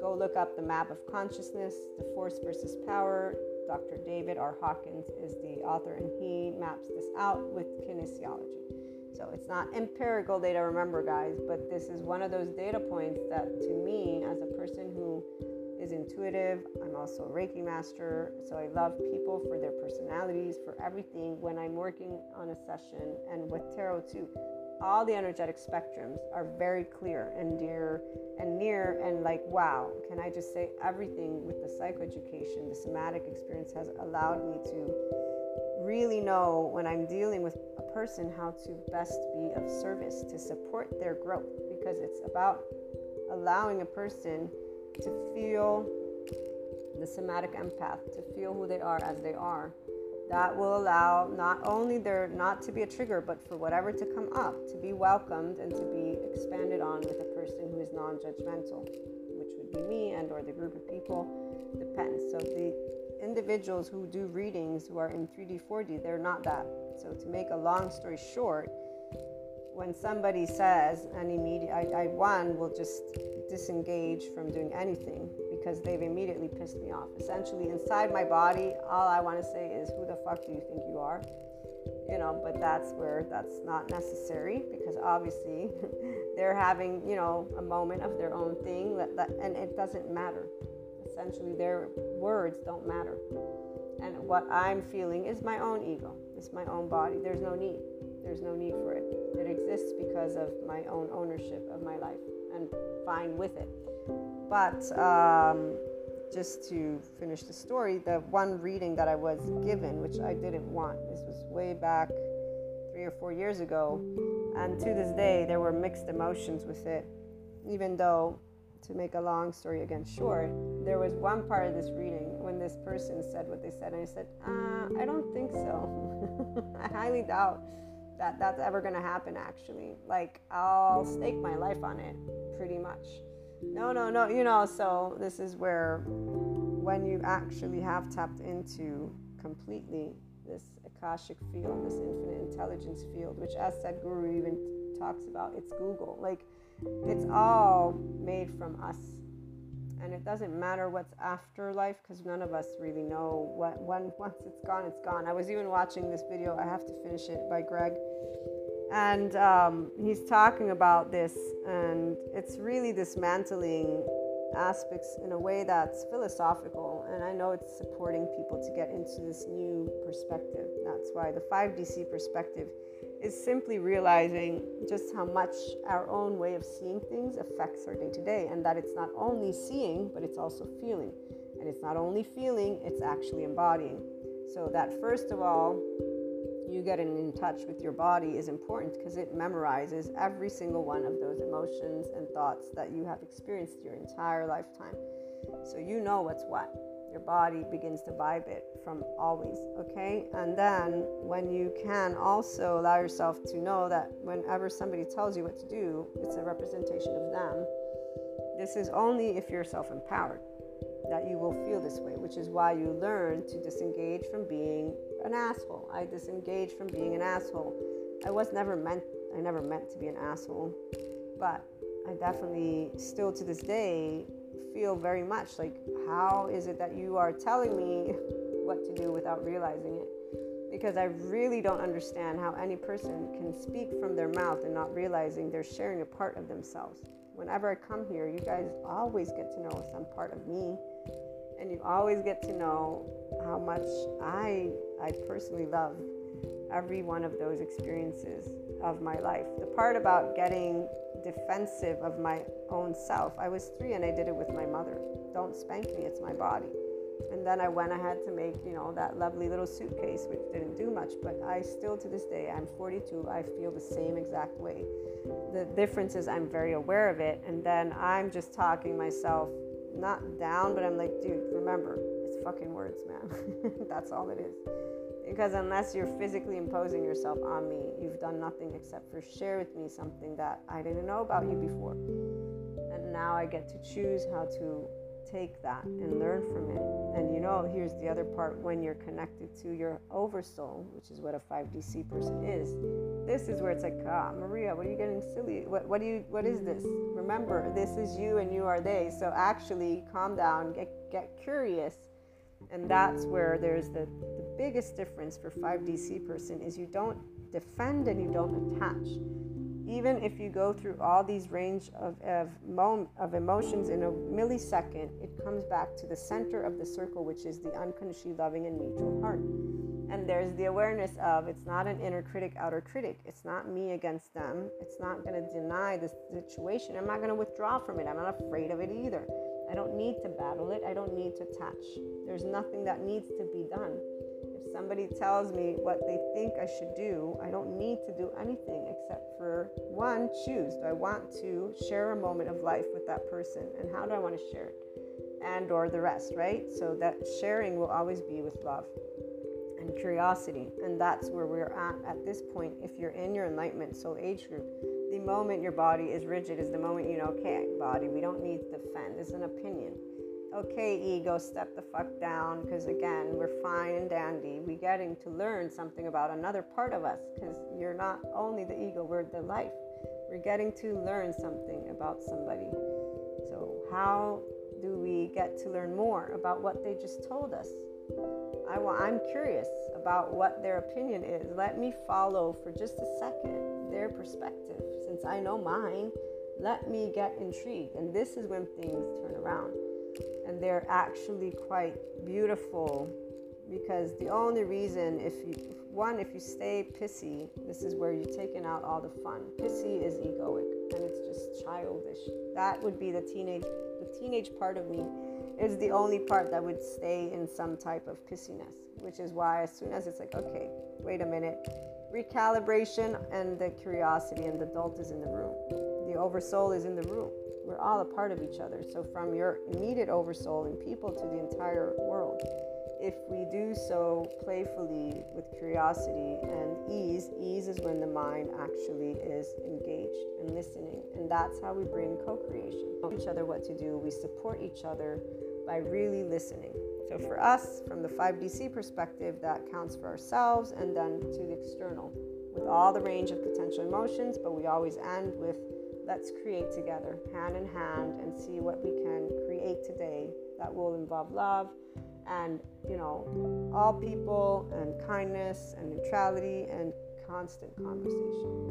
Go look up the map of consciousness, the force versus power, Doctor David R. Hawkins is the author, and he maps this out with kinesiology. So it's not empirical data, remember guys, but this is one of those data points that to me, as a person who is intuitive, I'm also a Reiki master, so I love people for their personalities, for everything. When I'm working on a session, and with tarot too, all the energetic spectrums are very clear and dear and near, and like, wow, can I just say everything with the psychoeducation, the somatic experience has allowed me to really know when I'm dealing with a person how to best be of service to support their growth, because it's about allowing a person to feel the somatic empath, to feel who they are as they are. That will allow not only there not to be a trigger, but for whatever to come up, to be welcomed and to be expanded on with a person who is non-judgmental, which would be me and or the group of people, depends. So the individuals who do readings who are in three D, four D, they're not that. So to make a long story short, when somebody says, and immediately, I, I one will just disengage from doing anything, because they've immediately pissed me off. Essentially, inside my body, all I want to say is, who the fuck do you think you are? You know, but that's where that's not necessary, because obviously they're having, you know, a moment of their own thing, that, that, and it doesn't matter. Essentially, their words don't matter. And what I'm feeling is my own ego. It's my own body. There's no need. There's no need for it. It exists because of my own ownership of my life, and fine with it. But um, just to finish the story, the one reading that I was given, which I didn't want, this was way back three or four years ago, and to this day, there were mixed emotions with it, even though, to make a long story again short, there was one part of this reading when this person said what they said, and I said, uh, I don't think so. I highly doubt that that's ever going to happen, actually. Like, I'll stake my life on it, pretty much. No, no, no, you know, so this is where when you actually have tapped into completely this Akashic field, this infinite intelligence field, which as Sadhguru even talks about, it's Google. Like, it's all made from us. And it doesn't matter what's afterlife, because none of us really know what when once it's gone, it's gone. I was even watching this video, I have to finish it, by Greg. And um, he's talking about this, and it's really dismantling aspects in a way that's philosophical. And I know it's supporting people to get into this new perspective. That's why the five D C perspective is simply realizing just how much our own way of seeing things affects our day-to-day, and that it's not only seeing, but it's also feeling. And it's not only feeling, it's actually embodying. So that first of all, you getting in touch with your body is important, because it memorizes every single one of those emotions and thoughts that you have experienced your entire lifetime. So you know what's what. Your body begins to vibe it from always, okay? And then when you can also allow yourself to know that whenever somebody tells you what to do, it's a representation of them. This is only if you're self-empowered that you will feel this way, which is why you learn to disengage from being an asshole. I disengaged from being an asshole. I was never meant, I never meant to be an asshole, but I definitely still to this day feel very much like, how is it that you are telling me what to do without realizing it? Because I really don't understand how any person can speak from their mouth and not realizing they're sharing a part of themselves. Whenever I come here, you guys always get to know some part of me, and you always get to know how much I I personally love every one of those experiences of my life. The part about getting defensive of my own self, I was three and I did it with my mother. Don't spank me, it's my body. And then I went ahead to make, you know, that lovely little suitcase, which didn't do much, but I still to this day, I'm forty-two, I feel the same exact way. The difference is I'm very aware of it, and then I'm just talking myself, not down, but I'm like, dude, remember, it's fucking words, man. That's all it is. Because unless you're physically imposing yourself on me, you've done nothing except for share with me something that I didn't know about you before. And now I get to choose how to take that and learn from it. And you know, here's the other part, when you're connected to your oversoul, which is what a five D C person is, this is where it's like, ah, Maria, what are you getting silly? What what do you what is this? Remember, this is you and you are they. So actually calm down, get get curious And that's where there's the, the biggest difference for five D C person is you don't defend and you don't attach. Even if you go through all these range of, of, of emotions in a millisecond, it comes back to the center of the circle, which is the unconditionally loving and neutral heart. And there's the awareness of it's not an inner critic, outer critic. It's not me against them. It's not going to deny the situation. I'm not going to withdraw from it. I'm not afraid of it either. I don't need to battle it. I don't need to attach. There's nothing that needs to be done. If somebody tells me what they think I should do, I don't need to do anything except for, one, choose. Do I want to share a moment of life with that person? And how do I want to share it? And or the rest, right? So that sharing will always be with love and curiosity. And that's where we're at at this point. If you're in your enlightenment soul age group, the moment your body is rigid is the moment you know, okay, body, we don't need to defend. It's an opinion. Okay, ego, step the fuck down, because again, we're fine and dandy. We're getting to learn something about another part of us, because you're not only the ego, we're the life. We're getting to learn something about somebody. So how do we get to learn more about what they just told us? I want, I'm curious about what their opinion is. Let me follow for just a second their perspective. Since I know mine, let me get intrigued. And this is when things turn around. And they're actually quite beautiful, because the only reason, if you, one, if you stay pissy, this is where you're taking out all the fun. Pissy is egoic, and it's just childish. That would be the teenage, the teenage part of me is the only part that would stay in some type of pissiness, which is why as soon as it's like, okay, wait a minute, recalibration, and the curiosity and the adult is in the room. The oversoul is in the room. We're all a part of each other. So from your immediate oversoul and people to the entire world, if we do so playfully with curiosity and ease, ease is when the mind actually is engaged and listening. And that's how we bring co-creation. We tell each other what to do. We support each other by really listening. So for us, from the five D C perspective, that counts for ourselves and then to the external with all the range of potential emotions, but we always end with, let's create together, hand in hand, and see what we can create today that will involve love and, you know, all people and kindness and neutrality and constant conversation.